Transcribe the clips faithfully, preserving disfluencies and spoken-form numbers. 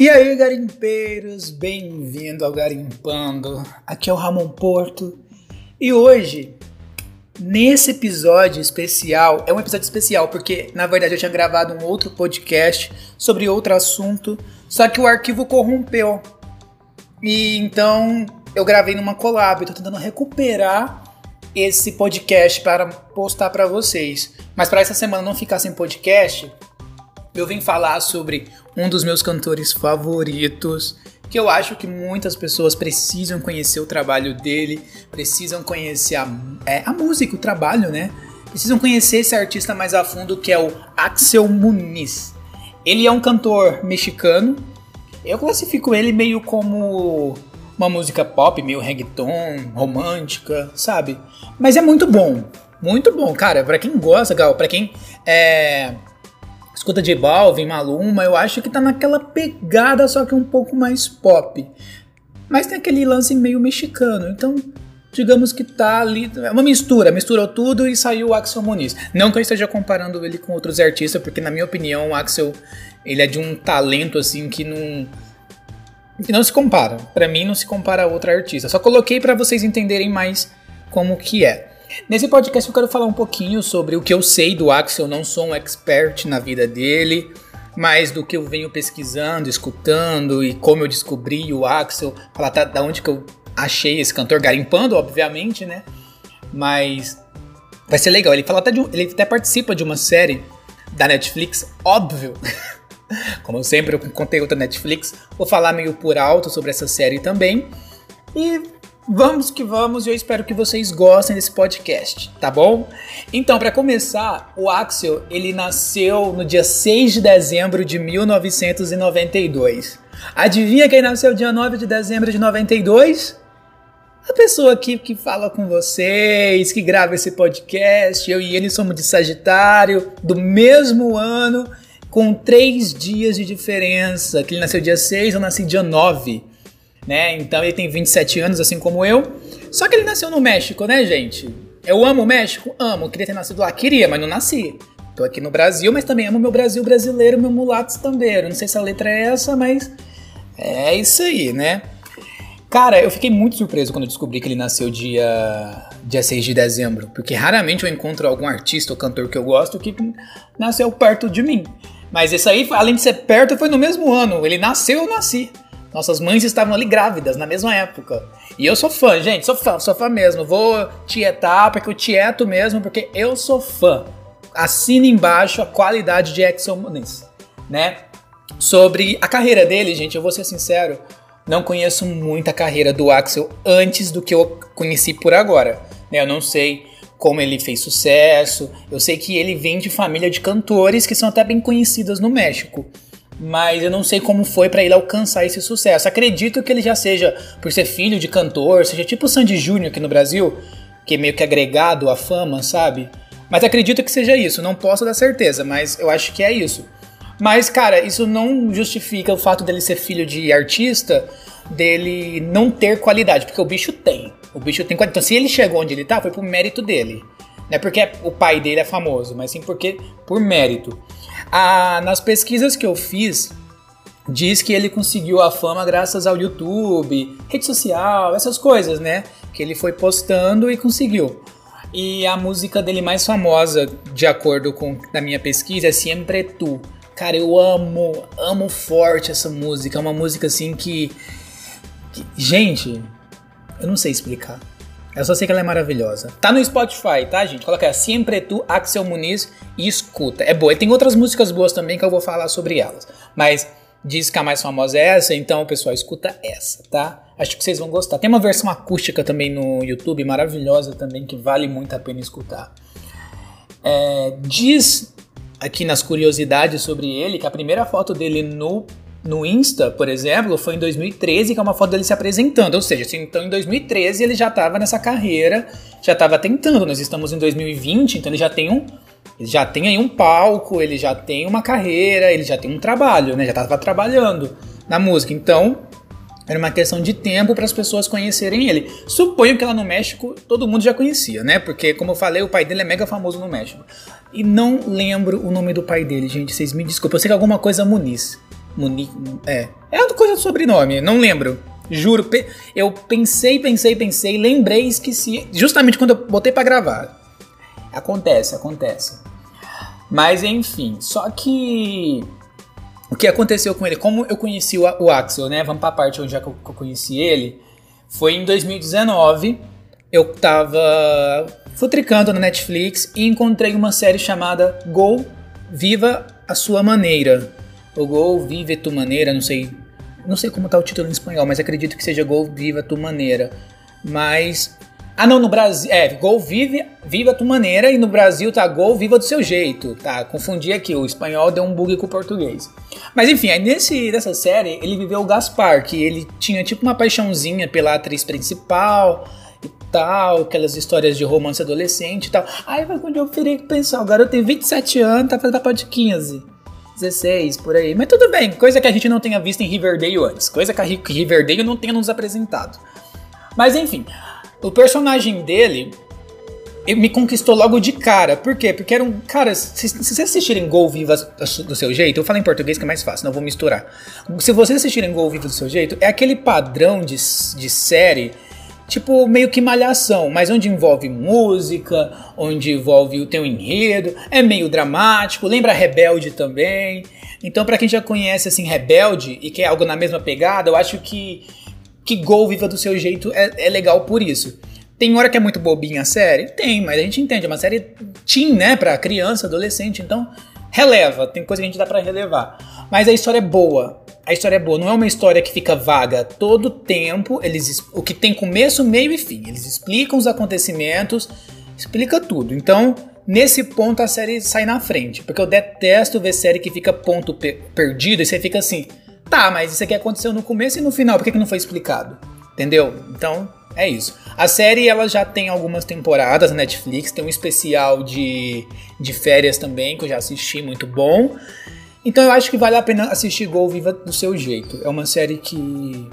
E aí, garimpeiros, bem-vindo ao Garimpando, aqui é o Ramon Porto, e hoje, nesse episódio especial, é um episódio especial porque, na verdade, eu tinha gravado um outro podcast sobre outro assunto, só que o arquivo corrompeu, e então eu gravei numa collab, eu tô tentando recuperar esse podcast para postar para vocês, mas para essa semana não ficar sem podcast, eu vim falar sobre um dos meus cantores favoritos, que eu acho que muitas pessoas precisam conhecer o trabalho dele, precisam conhecer a, é, a música, o trabalho, né? Precisam conhecer esse artista mais a fundo, que é o Axel Muniz. Ele é um cantor mexicano, eu classifico ele meio como uma música pop, meio reggaeton, romântica, sabe? Mas é muito bom, muito bom, cara, pra quem gosta, Gal, pra quem é... escuta J Balvin, Maluma, eu acho que tá naquela pegada, só que um pouco mais pop. Mas tem aquele lance meio mexicano, então digamos que tá ali... É uma mistura, misturou tudo e saiu o Axel Muniz. Não que eu esteja comparando ele com outros artistas, porque na minha opinião o Axel, ele é de um talento assim que não... Que não se compara, pra mim não se compara a outra artista. Só coloquei pra vocês entenderem mais como que é. Nesse podcast eu quero falar um pouquinho sobre o que eu sei do Axel, eu não sou um expert na vida dele, mas do que eu venho pesquisando, escutando e como eu descobri o Axel, falar tá, da onde que eu achei esse cantor, garimpando, obviamente, né? Mas vai ser legal, ele, fala até de um, ele até participa de uma série da Netflix, óbvio. Como sempre, eu contei outra Netflix, vou falar meio por alto sobre essa série também. E... vamos que vamos, e eu espero que vocês gostem desse podcast, tá bom? Então, para começar, o Axel, ele nasceu no dia seis de dezembro de mil novecentos e noventa e dois. Adivinha quem nasceu dia nove de dezembro de noventa e dois? A pessoa aqui que fala com vocês, que grava esse podcast, eu e ele somos de Sagitário, do mesmo ano, com três dias de diferença, que ele nasceu dia seis, eu nasci dia nove. Né? Então ele tem vinte e sete anos, assim como eu. Só que ele nasceu no México, né, gente? Eu amo o México? Amo. Queria ter nascido lá? Queria, mas não nasci. Tô aqui no Brasil, mas também amo meu Brasil brasileiro, meu mulato estambeiro. Não sei se a letra é essa, mas é isso aí, né? Cara, eu fiquei muito surpreso quando eu descobri que ele nasceu dia, dia seis de dezembro. Porque raramente eu encontro algum artista ou cantor que eu gosto que nasceu perto de mim. Mas isso aí, além de ser perto, foi no mesmo ano. Ele nasceu, eu nasci. Nossas mães estavam ali grávidas, na mesma época. E eu sou fã, gente, sou fã, sou fã mesmo. Vou tietar, porque eu tieto mesmo, porque eu sou fã. Assina embaixo a qualidade de Axel Muniz, né? Sobre a carreira dele, gente, eu vou ser sincero, não conheço muito a carreira do Axel antes do que eu conheci por agora. Né? Eu não sei como ele fez sucesso, eu sei que ele vem de família de cantores que são até bem conhecidas no México. Mas eu não sei como foi pra ele alcançar esse sucesso. Acredito que ele já seja, por ser filho de cantor, seja tipo o Sandy Júnior aqui no Brasil, que é meio que agregado à fama, sabe? Mas acredito que seja isso, não posso dar certeza, mas eu acho que é isso. Mas, cara, isso não justifica o fato dele ser filho de artista, dele não ter qualidade, porque o bicho tem. O bicho tem qualidade. Então, se ele chegou onde ele tá, foi por mérito dele. Não é porque o pai dele é famoso, mas sim porque por mérito. Ah, nas pesquisas que eu fiz, diz que ele conseguiu a fama graças ao YouTube, rede social, essas coisas, né? Que ele foi postando e conseguiu. E a música dele mais famosa, de acordo com a minha pesquisa, é Siempre Tu. Cara, eu amo, amo forte essa música. É uma música assim que... que gente, eu não sei explicar. Eu só sei que ela é maravilhosa. Tá no Spotify, tá, gente? Coloca aí, Siempre Tu, Axel Muniz, e escuta. É boa. E tem outras músicas boas também que eu vou falar sobre elas. Mas diz que a mais famosa é essa, então, pessoal, escuta essa, tá? Acho que vocês vão gostar. Tem uma versão acústica também no YouTube, maravilhosa também, que vale muito a pena escutar. É, diz aqui nas curiosidades sobre ele que a primeira foto dele no... no Insta, por exemplo, foi em dois mil e treze, que é uma foto dele se apresentando, ou seja, assim, então em dois mil e treze ele já estava nessa carreira, já estava tentando, nós estamos em dois mil e vinte, então ele já tem um, ele já tem aí um palco, ele já tem uma carreira, ele já tem um trabalho, né? Já estava trabalhando na música, então era uma questão de tempo para as pessoas conhecerem ele. Suponho que lá no México todo mundo já conhecia, né? Porque, como eu falei, o pai dele é mega famoso no México. E não lembro o nome do pai dele, gente, vocês me desculpem, eu sei que alguma coisa Muniz. Muniz, é. É uma coisa do sobrenome, não lembro. Juro, pe- eu pensei, pensei, pensei, lembrei e esqueci. Justamente quando eu botei pra gravar. Acontece, acontece. Mas enfim, só que... O que aconteceu com ele? Como eu conheci o, o Axel, né? Vamos pra parte onde já que eu, que eu conheci ele. Foi em dois mil e dezenove. Eu tava futricando na Netflix e encontrei uma série chamada Gol Viva a Sua Maneira. Ou Gol Vive Tu Maneira, não sei... Não sei como tá o título em espanhol, mas acredito que seja Gol Viva Tu Maneira. Mas... Ah, não, no Brasil... É, Gol Vive, Viva Tu Maneira e no Brasil tá Gol Viva do Seu Jeito. Tá, confundi aqui. O espanhol deu um bug com o português. Mas enfim, aí nesse, nessa série ele viveu o Gaspar, que ele tinha tipo uma paixãozinha pela atriz principal e tal. Aquelas histórias de romance adolescente e tal. Aí foi quando eu virei pensar, o garoto tem vinte e sete anos, tá fazendo a parte de quinze, dezesseis, por aí. Mas tudo bem, coisa que a gente não tenha visto em Riverdale antes. Coisa que a Riverdale não tenha nos apresentado. Mas enfim, o personagem dele me conquistou logo de cara. Por quê? Porque era um... Cara, se, se vocês assistirem Gol Viva do Seu Jeito... Eu falo em português que é mais fácil, não vou misturar. Se vocês assistirem Gol Viva do Seu Jeito... É aquele padrão de, de série... Tipo, meio que malhação, mas onde envolve música, onde envolve o teu enredo, é meio dramático, lembra Rebelde também. Então, pra quem já conhece, assim, Rebelde e quer algo na mesma pegada, eu acho que, que Gol Viva do Seu Jeito é, é legal por isso. Tem hora que é muito bobinha a série? Tem, mas a gente entende, é uma série teen, né, pra criança, adolescente, então releva, tem coisa que a gente dá pra relevar. Mas a história é boa. A história é boa, não é uma história que fica vaga todo tempo, eles, o que tem começo, meio e fim, eles explicam os acontecimentos, explica tudo. Então, nesse ponto a série sai na frente, porque eu detesto ver série que fica ponto pe- perdido e você fica assim, tá, mas isso aqui aconteceu no começo e no final, por que, que não foi explicado? Entendeu? Então, é isso. A série ela já tem algumas temporadas na Netflix, tem um especial de, de férias também, que eu já assisti, muito bom. Então eu acho que vale a pena assistir Gol Viva do Seu Jeito. É uma série que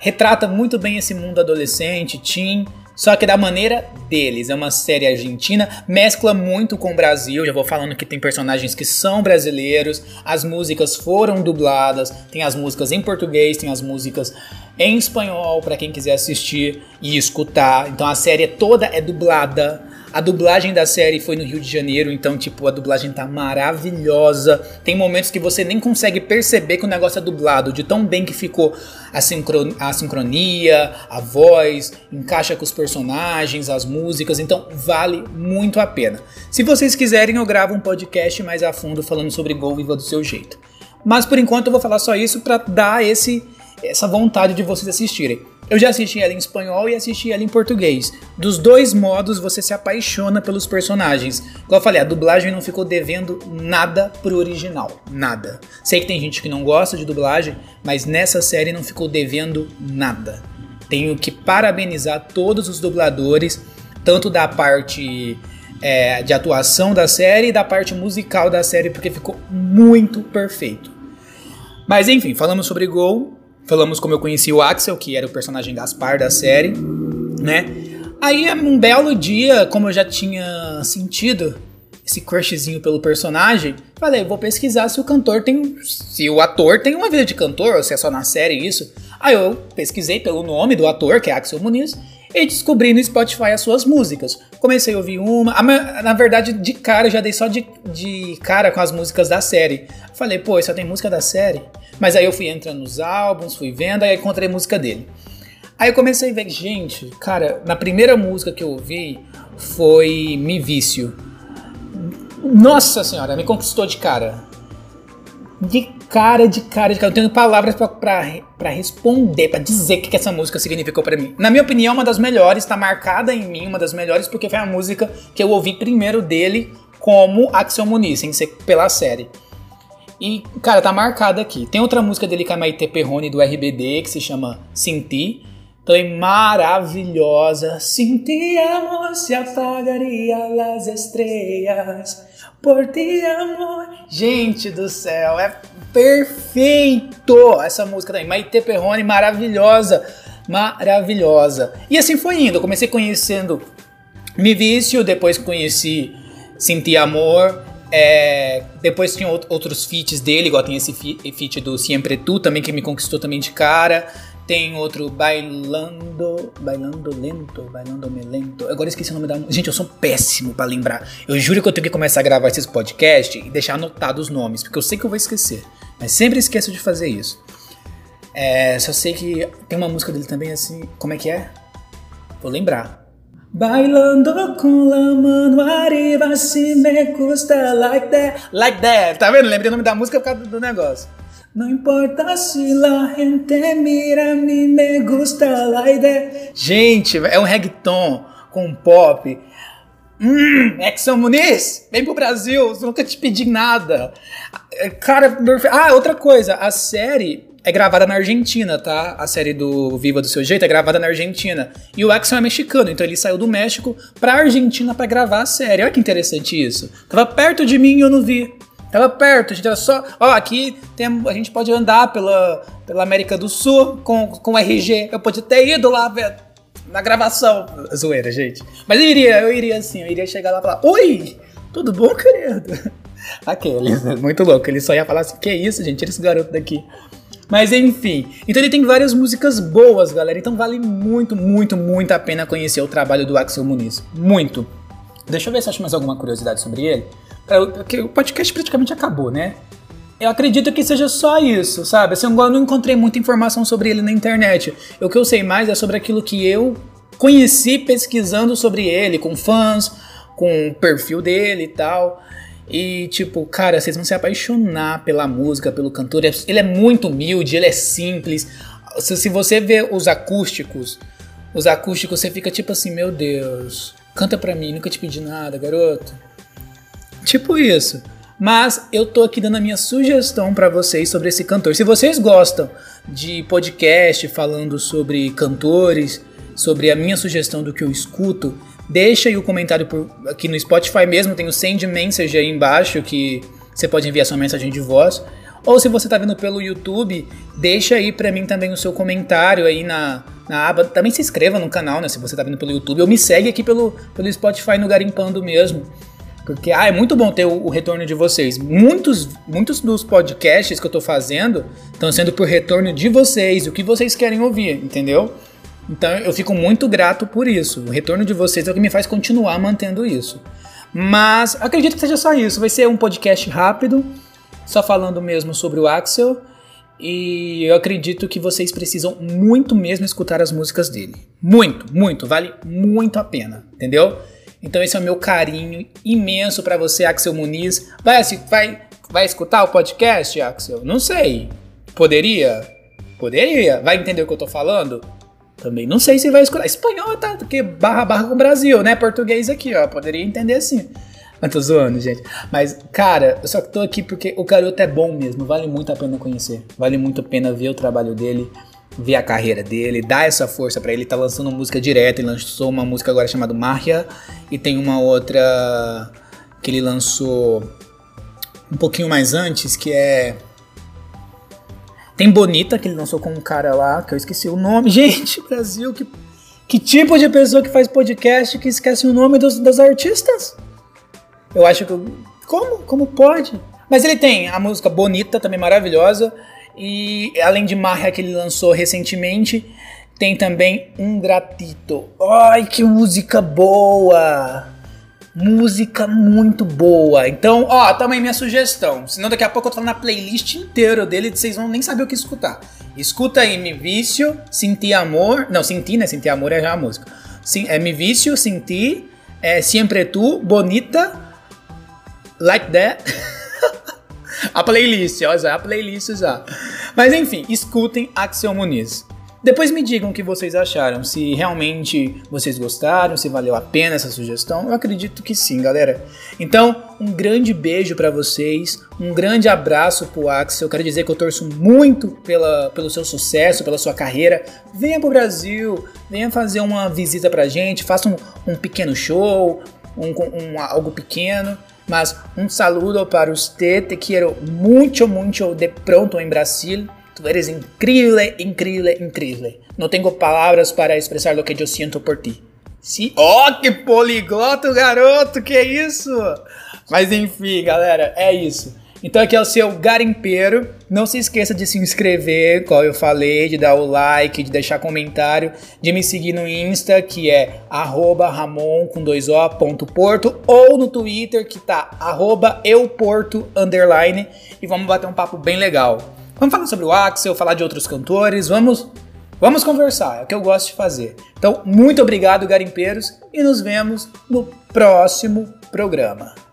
retrata muito bem esse mundo adolescente, teen, só que da maneira deles. É uma série argentina, mescla muito com o Brasil. Já vou falando que tem personagens que são brasileiros, as músicas foram dubladas, tem as músicas em português, tem as músicas em espanhol, para quem quiser assistir e escutar. Então a série toda é dublada. A dublagem da série foi no Rio de Janeiro, então, tipo, a dublagem tá maravilhosa. Tem momentos que você nem consegue perceber que o negócio é dublado, de tão bem que ficou a, sincron- a sincronia, a voz, encaixa com os personagens, as músicas, então vale muito a pena. Se vocês quiserem, eu gravo um podcast mais a fundo falando sobre Gol Viva do Seu Jeito. Mas, por enquanto, eu vou falar só isso pra dar esse, essa vontade de vocês assistirem. Eu já assisti ela em espanhol e assisti ela em português. Dos dois modos, você se apaixona pelos personagens. Como eu falei, a dublagem não ficou devendo nada pro original. Nada. Sei que tem gente que não gosta de dublagem, mas nessa série não ficou devendo nada. Tenho que parabenizar todos os dubladores, tanto da parte é, de atuação da série e da parte musical da série, porque ficou muito perfeito. Mas enfim, falamos sobre Gol... Falamos como eu conheci o Axel, que era o personagem Gaspar da série, né? Aí, um belo dia, como eu já tinha sentido esse crushzinho pelo personagem, falei, vou pesquisar se o cantor tem... Se o ator tem uma vida de cantor, ou se é só na série isso. Aí eu pesquisei pelo nome do ator, que é Axel Muniz, e descobri no Spotify as suas músicas. Comecei a ouvir uma... Na verdade, de cara, eu já dei só de, de cara com as músicas da série. Falei, pô, só tem música da série? Mas aí eu fui entrando nos álbuns, fui vendo, aí encontrei música dele. Aí eu comecei a ver, gente, cara, na primeira música que eu ouvi foi Mi Vício. Nossa senhora, me conquistou de cara. De cara, de cara, de cara. Eu tenho palavras pra, pra, pra responder, pra dizer o que, que essa música significou pra mim. Na minha opinião, uma das melhores, tá marcada em mim, uma das melhores, porque foi a música que eu ouvi primeiro dele como Axel Muniz, sem ser pela série. E, cara, tá marcada aqui. Tem outra música dele com a Maite Perroni do R B D, que se chama Sentir. Então é maravilhosa. Sentir amor se apagaria as estrelas. Por ti amor. Gente do céu, é perfeito essa música também. Maite Perroni, maravilhosa. Maravilhosa. E assim foi indo. Eu comecei conhecendo Mi Vício, depois conheci Sentir Amor. É, depois tinha outros feats dele, igual tem esse feat do Siempre Tu também, que me conquistou também de cara. Tem outro Bailando, Bailando Lento, Bailando Me Lento. Agora eu esqueci o nome da... Gente, eu sou péssimo pra lembrar. Eu juro que eu tenho que começar a gravar esses podcasts e deixar anotados os nomes, porque eu sei que eu vou esquecer. Mas sempre esqueço de fazer isso. É, só sei que tem uma música dele também assim... Como é que é? Vou lembrar. Bailando com la mano arriba, si me gusta like that, like that. Tá vendo? Lembrei o nome da música por causa do negócio. Não importa se la gente mira, mi me gusta like that. Gente, é um reggaeton com um pop. Hum, Axel Muniz, vem pro Brasil, eu nunca te pedi nada. Cara, ah, outra coisa, a série é gravada na Argentina, tá? A série do Viva do Seu Jeito é gravada na Argentina. E o Axel é mexicano, então ele saiu do México pra Argentina pra gravar a série. Olha que interessante isso. Tava perto de mim e eu não vi. Tava perto, a gente era só... Ó, aqui tem... a gente pode andar pela, pela América do Sul com, com R G. Eu podia ter ido lá ver na gravação. Zoeira, gente. Mas eu iria, eu iria assim, eu iria chegar lá e falar... Oi, tudo bom, querido? Aquele, muito louco. Ele só ia falar assim, que isso, gente? Tira esse garoto daqui. Mas enfim, então ele tem várias músicas boas, galera, então vale muito, muito, muito a pena conhecer o trabalho do Axel Muniz, muito. Deixa eu ver se eu acho mais alguma curiosidade sobre ele, porque o podcast praticamente acabou, né? Eu acredito que seja só isso, sabe? Assim, eu não encontrei muita informação sobre ele na internet, o que eu sei mais é sobre aquilo que eu conheci pesquisando sobre ele, com fãs, com o perfil dele e tal... E tipo, cara, vocês vão se apaixonar pela música, pelo cantor. Ele é muito humilde, ele é simples. Se você vê os acústicos, os acústicos você fica tipo assim, meu Deus, canta pra mim, nunca te pedi nada, garoto. Tipo isso. Mas eu tô aqui dando a minha sugestão pra vocês sobre esse cantor. Se vocês gostam de podcast falando sobre cantores, sobre a minha sugestão do que eu escuto, deixa aí o comentário por, aqui no Spotify mesmo, tem o Send Message aí embaixo, que você pode enviar sua mensagem de voz. Ou se você tá vendo pelo YouTube, deixa aí pra mim também o seu comentário aí na, na aba. Também se inscreva no canal, né, se você tá vendo pelo YouTube. Ou me segue aqui pelo, pelo Spotify no Garimpando mesmo. Porque, ah, é muito bom ter o, o retorno de vocês. Muitos, muitos dos podcasts que eu tô fazendo estão sendo por retorno de vocês, o que vocês querem ouvir, entendeu? Então eu fico muito grato por isso. O retorno de vocês é o que me faz continuar mantendo isso. Mas acredito que seja só isso. Vai ser um podcast rápido, só falando mesmo sobre o Axel. E eu acredito que vocês precisam muito mesmo escutar as músicas dele. Muito, muito. Vale muito a pena, entendeu? Então esse é o meu carinho imenso pra você, Axel Muniz. Vai, vai, vai escutar o podcast, Axel? Não sei. Poderia? Poderia. Vai entender o que eu tô falando? Também não sei se vai escutar. Espanhol tá, porque barra barra com o Brasil, né? Português aqui, ó. Poderia entender assim. Mas tô zoando, gente. Mas, cara, eu só tô aqui porque o garoto é bom mesmo. Vale muito a pena conhecer. Vale muito a pena ver o trabalho dele, ver a carreira dele, dar essa força pra ele. Tá lançando música direta. Ele lançou uma música agora chamada Magia. E tem uma outra que ele lançou um pouquinho mais antes, que é... Tem Bonita, que ele lançou com um cara lá, que eu esqueci o nome. Gente, Brasil, que, que tipo de pessoa que faz podcast que esquece o nome dos, dos artistas? Eu acho que... Eu, como? Como pode? Mas ele tem a música Bonita, também maravilhosa. E além de Marra, que ele lançou recentemente, tem também Um Gratito. Ai, que música boa! Música muito boa. Então, ó, também minha sugestão. Senão daqui a pouco eu tô falando a playlist inteira dele e vocês vão nem saber o que escutar. Escuta aí Mi Vício, Sentir Amor. Não, Sentir, né? Sentir Amor é já a música. Sim, é Mi Vício, Sentir, é Siempre Tu, Bonita, Like That. A playlist, ó, já, a playlist já. Mas enfim, escutem Axel Muniz. Depois me digam o que vocês acharam, se realmente vocês gostaram, se valeu a pena essa sugestão. Eu acredito que sim, galera. Então, um grande beijo pra vocês, um grande abraço pro Axel. Eu quero dizer que eu torço muito pela, pelo seu sucesso, pela sua carreira. Venha pro Brasil, venha fazer uma visita pra gente, faça um, um pequeno show, um, um, algo pequeno. Mas um saludo para usted, te quiero mucho, mucho de pronto em Brasil. Tu eres incrível, incrível, incrível. Não tenho palavras para expressar o que eu sinto por ti. Sim. Oh, que poliglota, garoto, que isso? Mas enfim, galera, é isso. Então aqui é o seu garimpeiro. Não se esqueça de se inscrever, como eu falei, de dar o like, de deixar comentário, de me seguir no Insta, que é arroba Ramon com dois O, ponto Porto, ou no Twitter, que tá arroba euporto, underline, e vamos bater um papo bem legal. Vamos falar sobre o Axel, falar de outros cantores, vamos, vamos conversar, é o que eu gosto de fazer. Então, muito obrigado, garimpeiros, e nos vemos no próximo programa.